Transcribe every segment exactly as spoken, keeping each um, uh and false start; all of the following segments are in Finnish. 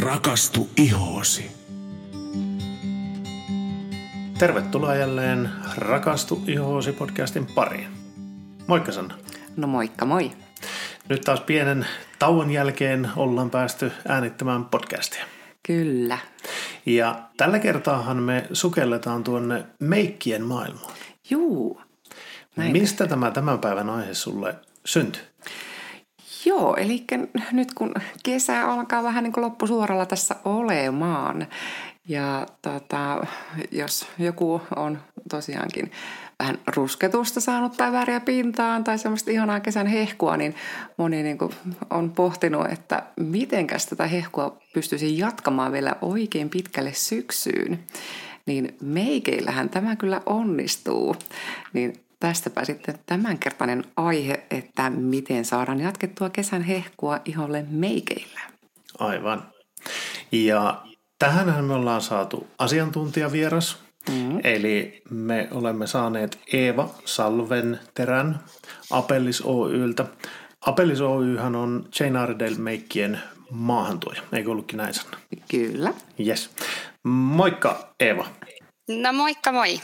Rakastu ihoosi. Tervetuloa jälleen Rakastu ihoosi podcastin pariin. Moikka Sanna. No moikka moi. Nyt taas pienen tauon jälkeen ollaan päästy äänittämään podcastia. Kyllä. Ja tällä kertaahan me sukelletaan tuonne meikkien maailmaan. Juu. Näin. Mistä tämä tämän päivän aihe sulle syntyi? Joo, eli nyt kun kesä alkaa vähän niin kuin loppusuoralla tässä olemaan ja tota, jos joku on tosiaankin vähän rusketusta saanut tai väriä pintaan tai semmoista ihanaa kesän hehkua, niin moni niin kuin on pohtinut, että mitenkäs tätä hehkua pystyisi jatkamaan vielä oikein pitkälle syksyyn. Niin meikeillähän tämä kyllä onnistuu, niin tästäpä sitten tämänkertainen aihe, että miten saadaan jatkettua kesän hehkua iholle meikeillä. Aivan. Ja tähänhän me ollaan saatu asiantuntijavieras. Mm. Eli me olemme saaneet Eeva Salventerän Apellis Oyltä. Apellis Oyhän on Jane Iredale meikkien maahantuoja. Eikö ollutkin näin Sanna? Kyllä. Yes. Moikka Eeva. No moikka moi.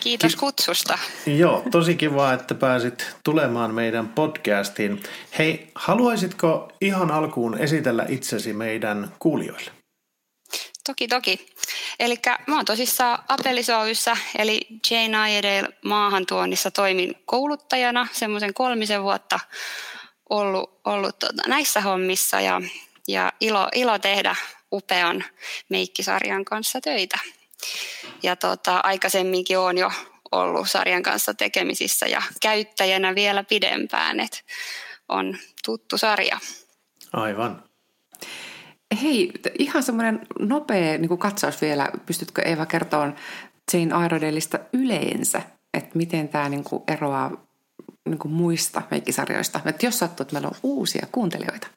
Kiitos kutsusta. Joo, tosi kiva, että pääsit tulemaan meidän podcastiin. Hei, haluaisitko ihan alkuun esitellä itsesi meidän kuulijoille? Toki, toki. Elikkä mä oon tosissaan Apellis Oy:ssä, eli Jane Iredale maahantuonnissa toimin kouluttajana, semmoisen kolmisen vuotta ollut, ollut tuota, näissä hommissa ja, ja ilo, ilo tehdä upean meikkisarjan kanssa töitä. Ja tota, aikaisemminkin olen jo ollut sarjan kanssa tekemisissä ja käyttäjänä vielä pidempään, että on tuttu sarja. Aivan. Hei, ihan semmoinen nopea niin kuin katsaus vielä. Pystytkö Eeva kertomaan Jane Iredaleista yleensä, että miten tämä niin kuin eroaa niin kuin muista meikkisarjoista? Että jos sattuu, että meillä on uusia kuuntelijoita.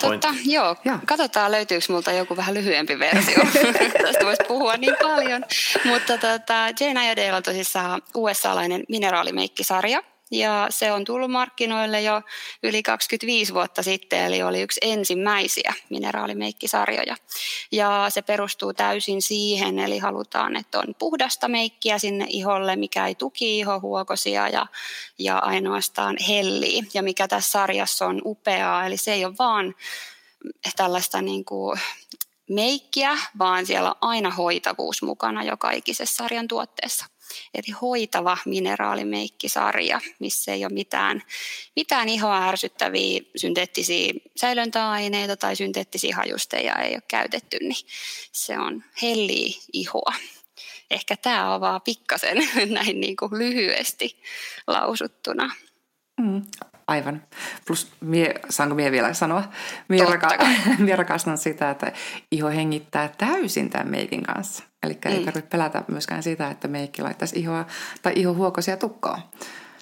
Totta, joo. Ja. Katsotaan, löytyykö multa joku vähän lyhyempi versio. Tästä voisi puhua niin paljon. Mutta tota, Jane Iredale on tosissaan U S A-lainen mineraalimeikki-sarja. Ja se on tullut markkinoille jo yli kaksikymmentäviisi vuotta sitten, eli oli yksi ensimmäisiä mineraalimeikki-sarjoja. Ja se perustuu täysin siihen, eli halutaan, että on puhdasta meikkiä sinne iholle, mikä ei tuki ihohuokosia ja, ja ainoastaan hellii. Ja mikä tässä sarjassa on upeaa, eli se ei ole vaan tällaista niin kuin meikkiä, vaan siellä on aina hoitavuus mukana joka ikisessä sarjan tuotteessa. Eli hoitava mineraalimeikki-sarja, missä ei ole mitään, mitään ihoa ärsyttäviä synteettisiä säilöntäaineita tai synteettisiä hajusteja ei ole käytetty, niin se on helliä ihoa. Ehkä tämä avaa pikkasen näin niin kuin lyhyesti lausuttuna. Mm. Aivan. Plus, mie, saanko mie vielä sanoa? Mie, raka, mie rakastan sitä, että iho hengittää täysin tämän meikin kanssa. Eli ei mm. tarvitse pelätä myöskään sitä, että meikki laittaisi ihoa tai ihohuokoisia tukkoon.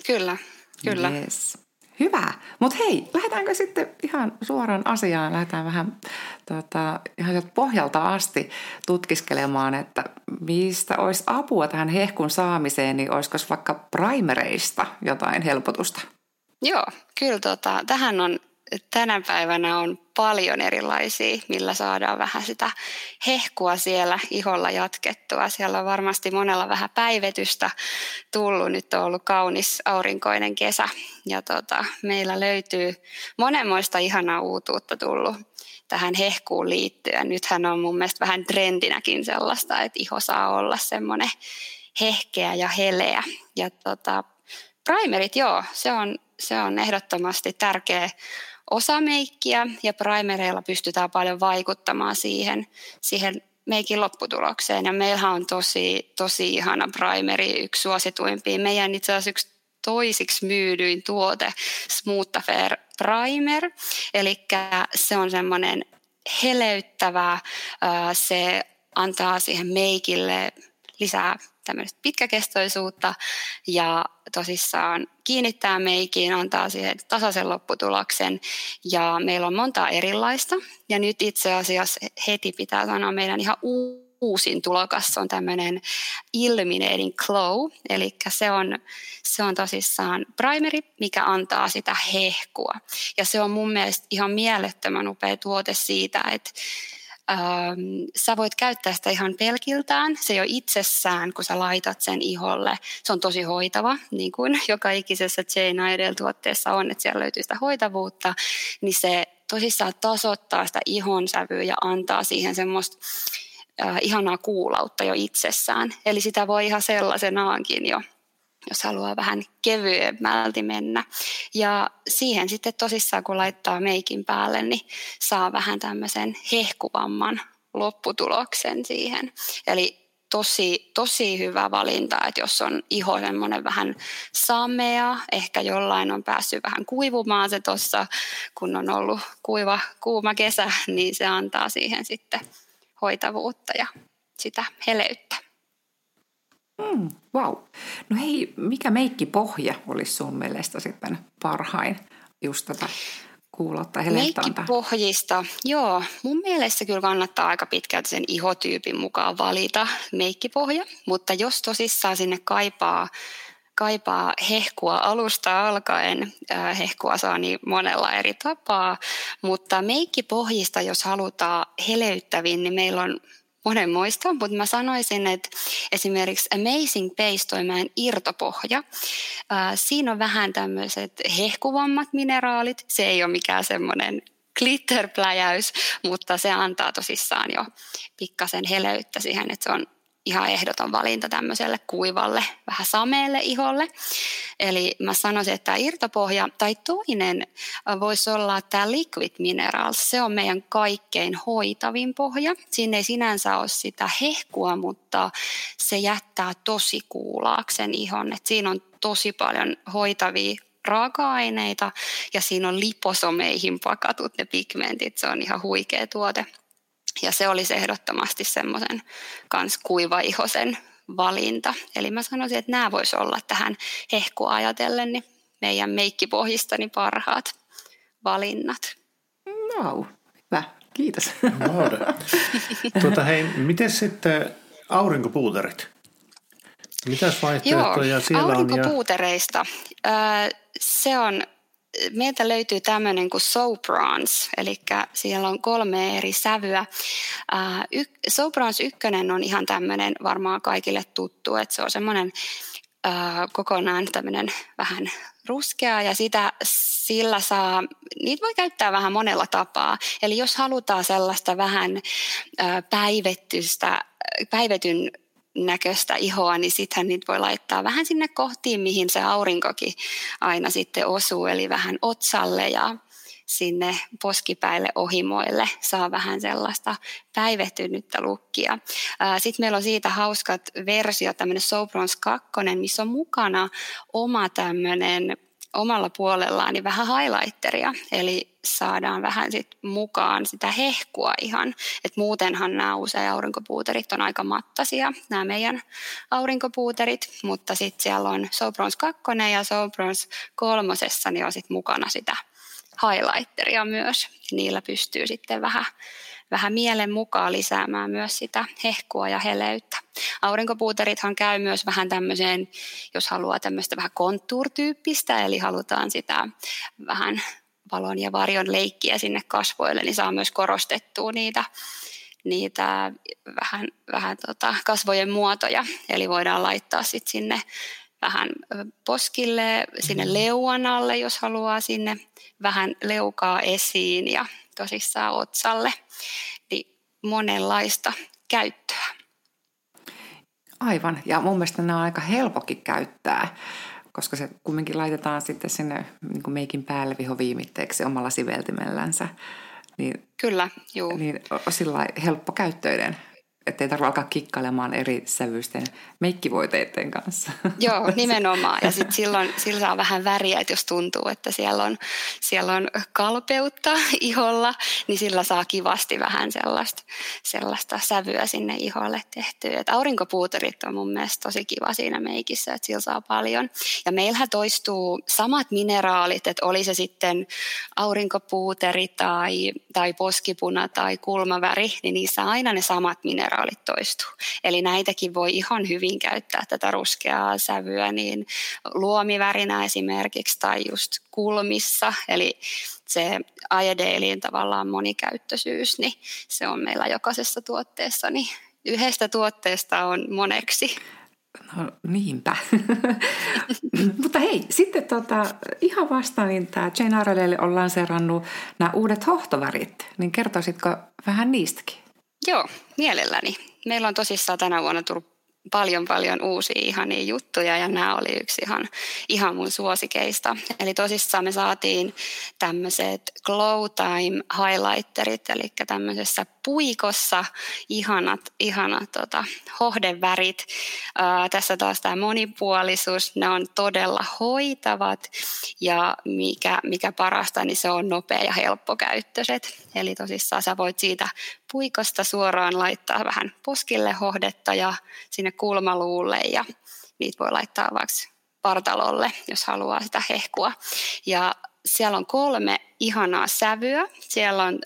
Kyllä, kyllä. Yes. Hyvä. Mutta hei, lähdetäänkö sitten ihan suoraan asiaan? Lähdetään vähän tota, ihan sieltä pohjalta asti tutkiskelemaan, että mistä olisi apua tähän hehkun saamiseen, niin olisiko vaikka primereista jotain helpotusta? Joo, kyllä tota, tähän on, tänä päivänä on paljon erilaisia, millä saadaan vähän sitä hehkua siellä iholla jatkettua. Siellä on varmasti monella vähän päivetystä tullut. Nyt on ollut kaunis aurinkoinen kesä ja tota, meillä löytyy monenmoista ihanaa uutuutta tullut tähän hehkuun liittyen. Nythän on mun mielestä vähän trendinäkin sellaista, että iho saa olla semmoinen hehkeä ja heleä ja tota, primerit, joo, se on, se on ehdottomasti tärkeä osa meikkiä ja primereilla pystytään paljon vaikuttamaan siihen, siihen meikin lopputulokseen. Ja meillähän on tosi, tosi ihana primeri, yksi suosituimpia. Meidän itse asiassa yksi toisiksi myydyin tuote, Smooth Affair Primer, eli se on semmoinen heleyttävä, se antaa siihen meikille lisää tämmöistä pitkäkestoisuutta ja tosissaan kiinnittää meikiin, antaa siihen tasaisen lopputuloksen ja meillä on montaa erilaista ja nyt itse asiassa heti pitää sanoa meidän ihan uusin tulokas on tämmöinen Illuminating Glow, eli se on, se on tosissaan primeri, mikä antaa sitä hehkua ja se on mun mielestä ihan mielettömän upea tuote siitä, että ähm, sä voit käyttää sitä ihan pelkiltään. Se jo itsessään, kun sä laitat sen iholle, se on tosi hoitava, niin kuin joka ikisessä Jane Iredale-tuotteessa on, että siellä löytyy sitä hoitavuutta, niin se tosissaan tasoittaa sitä ihon sävyä ja antaa siihen semmoista äh, ihanaa kuulautta jo itsessään. Eli sitä voi ihan sellaisenaankin jo, jos haluaa vähän kevyemmälti mennä. Ja siihen sitten tosissaan, kun laittaa meikin päälle, niin saa vähän tämmöisen hehkuvamman lopputuloksen siihen. Eli tosi, tosi hyvä valinta, että jos on iho semmoinen vähän samea, ehkä jollain on päässyt vähän kuivumaan se tuossa, kun on ollut kuiva, kuuma kesä, niin se antaa siihen sitten hoitavuutta ja sitä heleyttä. Mm, wow. No hei, mikä meikkipohja olisi sun mielestä sitten parhain just tätä kuulottaa helehtaantaa? Meikkipohjista, joo. Mun mielestä kyllä kannattaa aika pitkälti sen ihotyypin mukaan valita meikkipohja, mutta jos tosissaan sinne kaipaa, kaipaa hehkua alusta alkaen, hehkua saa niin monella eri tapaa, mutta meikkipohjista, jos halutaan heleyttäviin, niin meillä on monenmoista, mutta mä sanoisin, että esimerkiksi Amazing Base toi meidän irtopohja. Ää, siinä on vähän tämmöiset hehkuvammat mineraalit. Se ei ole mikään semmoinen glitterpläjäys, mutta se antaa tosissaan jo pikkasen heleyttä siihen, että se on ihan ehdoton valinta tämmöiselle kuivalle, vähän sameelle iholle. Eli mä sanoisin, että tämä irtopohja tai toinen voisi olla tämä Liquid Minerals. Se on meidän kaikkein hoitavin pohja. Siinä ei sinänsä ole sitä hehkua, mutta se jättää tosi kuulaaksen ihon. Et siinä on tosi paljon hoitavia raaka-aineita ja siinä on liposomeihin pakatut ne pigmentit. Se on ihan huikea tuote. Ja se olisi ehdottomasti semmoisen kans kuivaihosen valinta. Eli mä sanoisin, että nämä voisi olla tähän hehkua ajatellen niin meidän meikkipohjistani parhaat valinnat. Vau, no, hyvä. Kiitos. Tuota, hei, miten sitten aurinkopuuterit? Mitäs vaihtoehtoja Joo, siellä on? Joo, aurinkopuutereista. Ja... Se on... Meiltä löytyy tämmöinen kuin Sobrons, eli siellä on kolme eri sävyä. Sobrons ykkönen on ihan tämmöinen varmaan kaikille tuttu, että se on semmoinen kokonaan tämmöinen vähän ruskea ja sitä sillä saa, niitä voi käyttää vähän monella tapaa. Eli jos halutaan sellaista vähän päivettystä, päivetyn näköistä ihoa, niin sittenhän niitä voi laittaa vähän sinne kohtiin, mihin se aurinkokin aina sitten osuu, eli vähän otsalle ja sinne poskipäille ohimoille saa vähän sellaista päivettynyttä lukkia. Sitten meillä on siitä hauskat versiot, tämmöinen Sobrons kaksi, missä on mukana oma tämmöinen omalla puolellaan niin vähän highlighteria, eli saadaan vähän sit mukaan sitä hehkua ihan. Et muutenhan nämä usein aurinkopuuterit on aika mattaisia, nämä meidän aurinkopuuterit, mutta sitten siellä on Sobrons kaksi ja Sobrons kolme, niin on sit mukana sitä highlighteria myös. Niillä pystyy sitten vähän, vähän mielen mukaan lisäämään myös sitä hehkua ja heleyttä. Aurinkopuuterithan käy myös vähän tämmöiseen, jos haluaa tämmöistä vähän kontuurtyyppistä, eli halutaan sitä vähän valon ja varjon leikkiä sinne kasvoille, niin saa myös korostettua niitä, niitä vähän, vähän tota kasvojen muotoja. Eli voidaan laittaa sitten sinne vähän poskille, sinne leuan alle, jos haluaa sinne vähän leukaa esiin ja tosissaan otsalle. Niin monenlaista käyttöä. Aivan, ja mun mielestä nämä on aika helpokin käyttää, koska se kumminkin laitetaan sitten sinne niin meikin päälle vihoviimitteeksi omalla siveltimellänsä. Niin, Kyllä, juu. Niin sillä helppokäyttöinen, ettei tarvitse alkaa kikkailemaan eri sävyisten meikkivoiteiden kanssa. Joo, nimenomaan. Ja sitten silloin sillä saa vähän väriä, että jos tuntuu, että siellä on, siellä on kalpeutta iholla, niin sillä saa kivasti vähän sellaista, sellaista sävyä sinne iholle tehtyä. Et aurinkopuuterit on mun mielestä tosi kiva siinä meikissä, että sillä saa paljon. Ja meillähän toistuu samat mineraalit, että oli se sitten aurinkopuuteri tai, tai poskipuna tai kulmaväri, niin niissä aina ne samat mineraalit. Toistuu. Eli näitäkin voi ihan hyvin käyttää tätä ruskeaa sävyä niin luomivärinä esimerkiksi tai just kulmissa. Eli se Iredalen tavallaan monikäyttöisyys, niin se on meillä jokaisessa tuotteessa, niin yhdestä tuotteesta on moneksi. No niinpä. Mutta hei, sitten tota, ihan vasta niin tämä Jane Iredale on lanseerannut nämä uudet hohtovärit, niin kertoisitko vähän niistäkin? Joo, mielelläni. Meillä on tosissaan tänä vuonna tullut paljon paljon uusia ihania juttuja ja nämä oli yksi ihan, ihan mun suosikeista. Eli tosissaan me saatiin tämmöiset Glow Time Highlighterit, eli tämmöisessä puikossa ihanat, ihanat tota, hohdevärit. Ää, tässä taas tämä monipuolisuus, ne on todella hoitavat ja mikä, mikä parasta, niin se on nopea ja helppokäyttöiset. Eli tosissaan sä voit siitä puikosta suoraan laittaa vähän poskille hohdetta ja sinne kulmaluulle ja niitä voi laittaa vaikka partalolle, jos haluaa sitä hehkua. Ja siellä on kolme ihanaa sävyä. Siellä on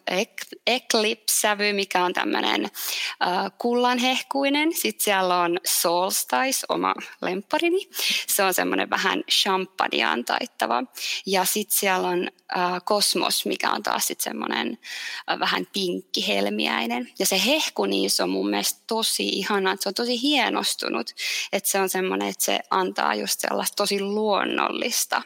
Eclipse-sävy, mikä on tämmöinen äh, kullanhehkuinen. Sitten siellä on Solstice, oma lempparini. Se on semmoinen vähän champagnean taittava. Ja sitten siellä on äh, Kosmos, mikä on taas sitten semmoinen äh, vähän pinkkihelmiäinen. Ja se hehku niissä on mun mielestä tosi ihana. Se on tosi hienostunut. Että se on semmoinen, että se antaa just sellaista tosi luonnollista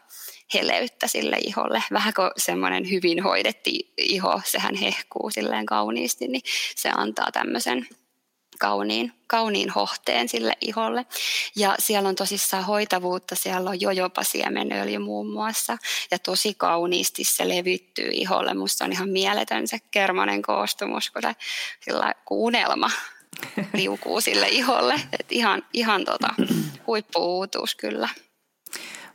heleyttä sille iholle. Vähän kuin semmoinen hyvin hoidettu iho, sehän hehkuu silleen kauniisti, niin se antaa tämmöisen kauniin, kauniin hohteen sille iholle. Ja siellä on tosissaan hoitavuutta, siellä on jojopasiemenöljy muun muassa, ja tosi kauniisti se levittyy iholle. Musta on ihan mieletön se kermanen koostumus, kun se sillä unelma liukuu sille iholle. Et ihan ihan tota, huippu-uutuus kyllä.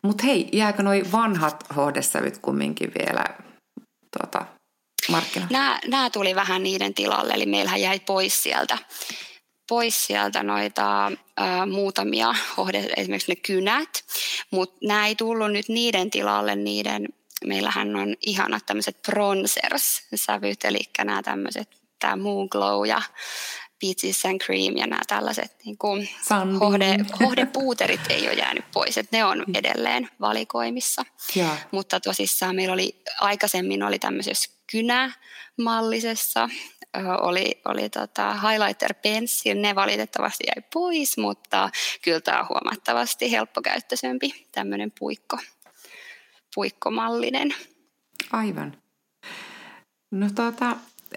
Mutta hei, jääkö noi vanhat hohdesävyt kumminkin vielä tuota, markkinoille? Nämä, nämä tuli vähän niiden tilalle, eli meillähän jäi pois sieltä, pois sieltä noita ä, muutamia hohde, esimerkiksi ne kynät, mutta nämä ei tullut nyt niiden tilalle, niiden, meillähän on ihanat tämmöiset bronzers-sävyt, eli nämä tämmöiset, tämä Moon Glow ja Peaches and Cream ja nämä tällaiset niin kuin hohde, hohdepuuterit ei ole jäänyt pois, että ne on edelleen valikoimissa. Yeah. Mutta tosissaan meillä oli, aikaisemmin oli tämmöisessä kynämallisessa, oli, oli tota highlighter penssil, ne valitettavasti jäi pois, mutta kyllä tämä on huomattavasti helppokäyttöisempi, tämmöinen puikko, puikkomallinen. Aivan. No tota...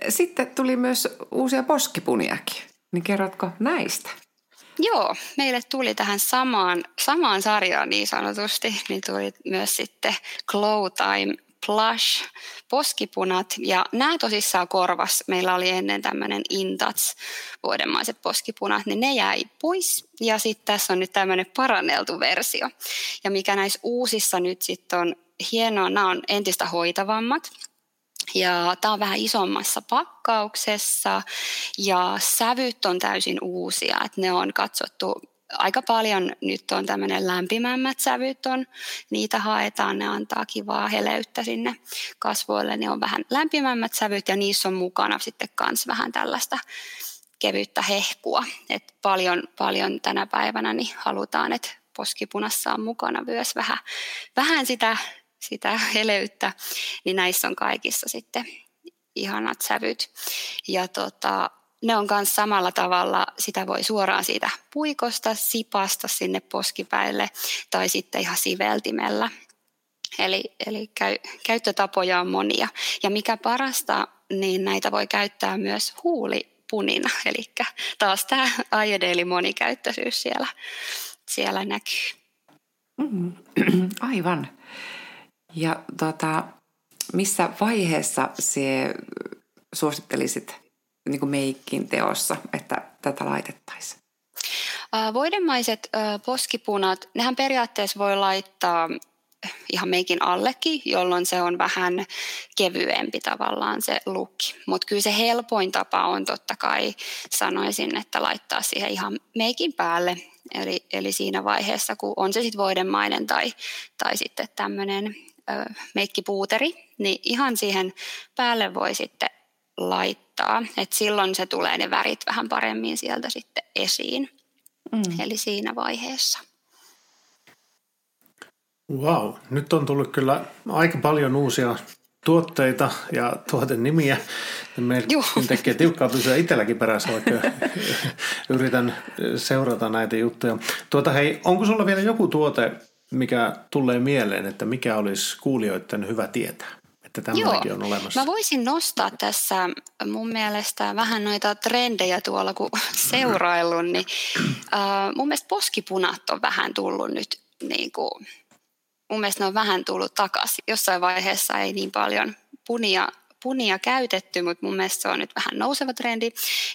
Sitten tuli myös uusia poskipuniakin, niin kerrotko näistä? Joo, meille tuli tähän samaan, samaan sarjaan niin sanotusti, niin tuli myös sitten Glow Time Plush, poskipunat, ja nämä tosissaan korvas. Meillä oli ennen tämmöinen Intact vuodenmaiset poskipunat, niin ne jäi pois. Ja sitten tässä on nyt tämmöinen paranneltu versio. Ja mikä näissä uusissa nyt sitten on hienoa, nämä on entistä hoitavammat. Ja tämä on vähän isommassa pakkauksessa ja sävyt on täysin uusia, että ne on katsottu aika paljon, nyt on tämmöinen lämpimämmät sävyt on, niitä haetaan, ne antaa kivaa heleyttä sinne kasvoille, ne on vähän lämpimämmät sävyt ja niissä on mukana sitten kans vähän tällaista kevyttä hehkua, että paljon, paljon tänä päivänä niin halutaan, että poskipunassa on mukana myös vähän, vähän sitä sitä heleyttä, niin näissä on kaikissa sitten ihanat sävyt. Ja tota, ne on myös samalla tavalla, sitä voi suoraan siitä puikosta sipasta sinne poskipäille tai sitten ihan siveltimellä. Eli, eli käy, käyttötapoja on monia. Ja mikä parasta, niin näitä voi käyttää myös huulipunina. Eli taas tämä Iredale monikäyttöisyys siellä, siellä näkyy. Mm, aivan. Ja tota, missä vaiheessa se suosittelisit niin kuin meikin teossa, että tätä laitettaisiin? Voidemaiset poskipunat, nehän periaatteessa voi laittaa ihan meikin allekin, jolloin se on vähän kevyempi tavallaan se lukki. Mutta kyllä se helpoin tapa on totta kai, sanoisin, että laittaa siihen ihan meikin päälle. Eli, eli siinä vaiheessa, kun on se sitten voidemainen tai, tai sitten tämmöinen meikkipuuteri, niin ihan siihen päälle voi sitten laittaa. Et silloin se tulee ne värit vähän paremmin sieltä sitten esiin. Mm. Eli siinä vaiheessa. Wow, nyt on tullut kyllä aika paljon uusia tuotteita ja tuotenimiä. Meillä tekee tiukkaa pysyä itselläkin perässä, vaikka yritän seurata näitä juttuja. Tuota, hei, onko sulla vielä joku tuote, mikä tulee mieleen, että mikä olisi kuulijoiden hyvä tietää? Että joo, on olemassa. Mä voisin nostaa tässä mun mielestä vähän noita trendejä tuolla, kun seuraillut, niin äh, mun mielestä poskipunat on vähän tullut nyt, niin kuin, mun mielestä ne on vähän tullut takaisin. Jossain vaiheessa ei niin paljon punia, punia käytetty, mutta mun mielestä se on nyt vähän nouseva trendi.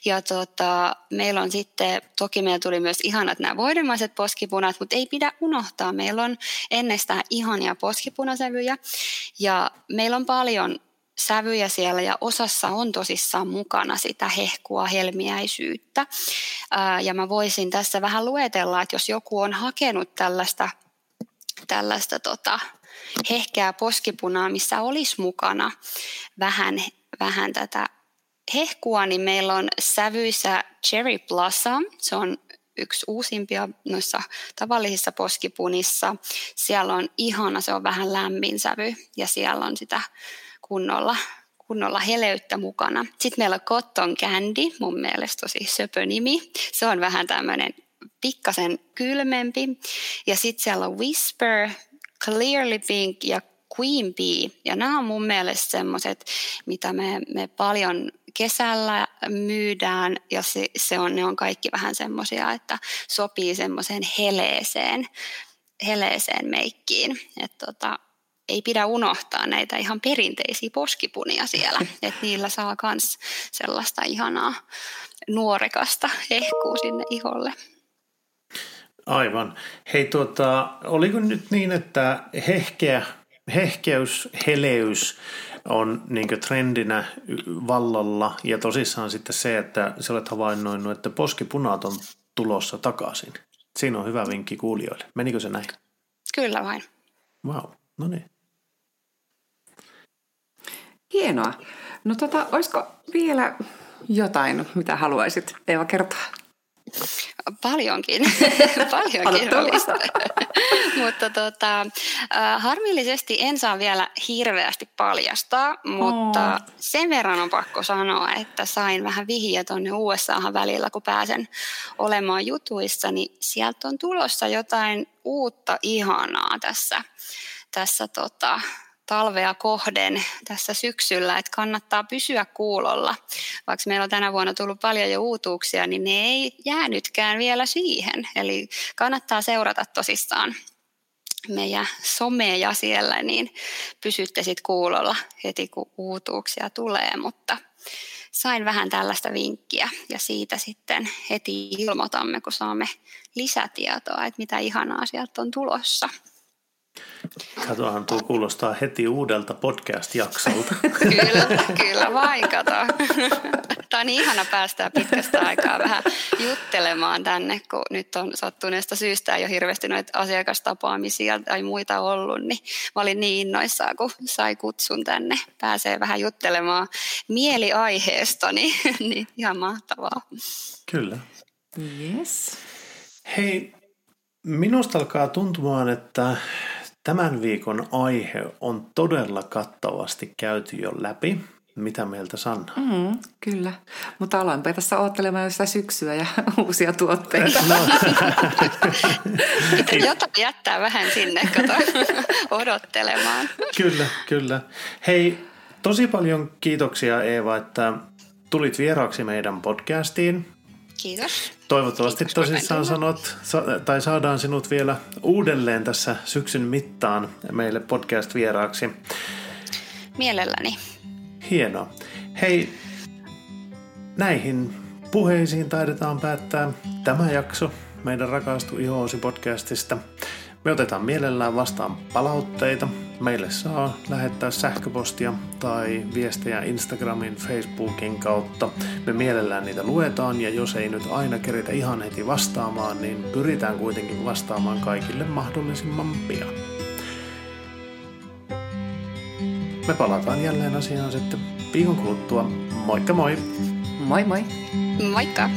Ja tota, meillä on sitten, toki meillä tuli myös ihanat nämä voidemaiset poskipunat, mutta ei pidä unohtaa. Meillä on ennestään ihania poskipunasävyjä ja meillä on paljon sävyjä siellä ja osassa on tosissaan mukana sitä hehkua, helmiäisyyttä. Ää, ja mä voisin tässä vähän luetella, että jos joku on hakenut tällaista, tällaista tota, hehkeää poskipunaa, missä olisi mukana vähän, vähän tätä hehkua, niin meillä on sävyissä Cherry Blossom, se on yksi uusimpia noissa tavallisissa poskipunissa. Siellä on ihana, se on vähän lämmin sävy ja siellä on sitä kunnolla, kunnolla heleyttä mukana. Sitten meillä on Cotton Candy, mun mielestä tosi söpö nimi. Se on vähän tämmöinen pikkasen kylmempi. Ja sitten siellä on Whisper, Clearly Pink ja Queen Bee. Ja nämä on mun mielestä semmoiset, mitä me, me paljon kesällä myydään. Ja se, se on, ne on kaikki vähän semmoisia, että sopii semmoiseen heleeseen, heleeseen meikkiin. Että tota, ei pidä unohtaa näitä ihan perinteisiä poskipunia siellä. Että niillä saa myös sellaista ihanaa nuorekasta ehkuu sinne iholle. Aivan. Hei, tuota, oliko nyt niin, että hehkeä, hehkeys, heleys on niin kuin trendinä vallalla ja tosissaan sitten se, että sä olet havainnoinut, että poskipunat on tulossa takaisin. Siinä on hyvä vinkki kuulijoille. Menikö se näin? Kyllä vain. Vau, wow. No niin. Hienoa. No tota, olisiko vielä jotain, mitä haluaisit Eeva kertoa? Paljonkin, paljonkin olisi, mutta tota, harmillisesti en saa vielä hirveästi paljastaa, mutta oh. sen verran on pakko sanoa, että sain vähän vihjeä tuonne U S A:han välillä, kun pääsen olemaan jutuissa, niin sieltä on tulossa jotain uutta ihanaa tässä, tässä tota, talvea kohden tässä syksyllä, että kannattaa pysyä kuulolla. Vaikka meillä on tänä vuonna tullut paljon jo uutuuksia, niin ne ei jäänytkään vielä siihen. Eli kannattaa seurata tosissaan meidän someja siellä, niin pysytte sitten kuulolla heti, kun uutuuksia tulee. Mutta sain vähän tällaista vinkkiä ja siitä sitten heti ilmoitamme, kun saamme lisätietoa, että mitä ihanaa sieltä on tulossa. Katoahan, tuo kuulostaa heti uudelta podcast-jaksolta. Kyllä, kyllä vain, kato. Tämä on ihana päästää pitkästä aikaa vähän juttelemaan tänne, kun nyt on sattuneesta syystä ei ole hirveästi noita asiakastapaamisia tai muita ollut, niin mä olin niin innoissaan, kun sai kutsun tänne. Pääsee vähän juttelemaan mieliaiheesta, niin, niin ihan mahtavaa. Kyllä. Yes. Hei, minusta alkaa tuntumaan, että tämän viikon aihe on todella kattavasti käyty jo läpi. Mitä mieltä, Sanna? Mm, kyllä, mutta aloinpa tässä oottelemaan jo sitä syksyä ja uusia tuotteita. No. Jotain jättää vähän sinne, kato, odottelemaan. Kyllä, kyllä. Hei, tosi paljon kiitoksia Eeva, että tulit vieraaksi meidän podcastiin. Kiitos. Toivottavasti Kiitos, tosissaan sanot, tai saadaan sinut vielä uudelleen tässä syksyn mittaan meille podcast-vieraaksi. Mielelläni. Hienoa. Hei, näihin puheisiin taidetaan päättää tämä jakso meidän Rakastu Ihoosi -podcastista. Me otetaan mielellään vastaan palautteita. Meille saa lähettää sähköpostia tai viestejä Instagramin, Facebookin kautta. Me mielellään niitä luetaan ja jos ei nyt aina keritä ihan heti vastaamaan, niin pyritään kuitenkin vastaamaan kaikille mahdollisimman pian. Me palataan jälleen asiaan sitten viikon kuluttua. Moikka moi! Moi moi! Moikka!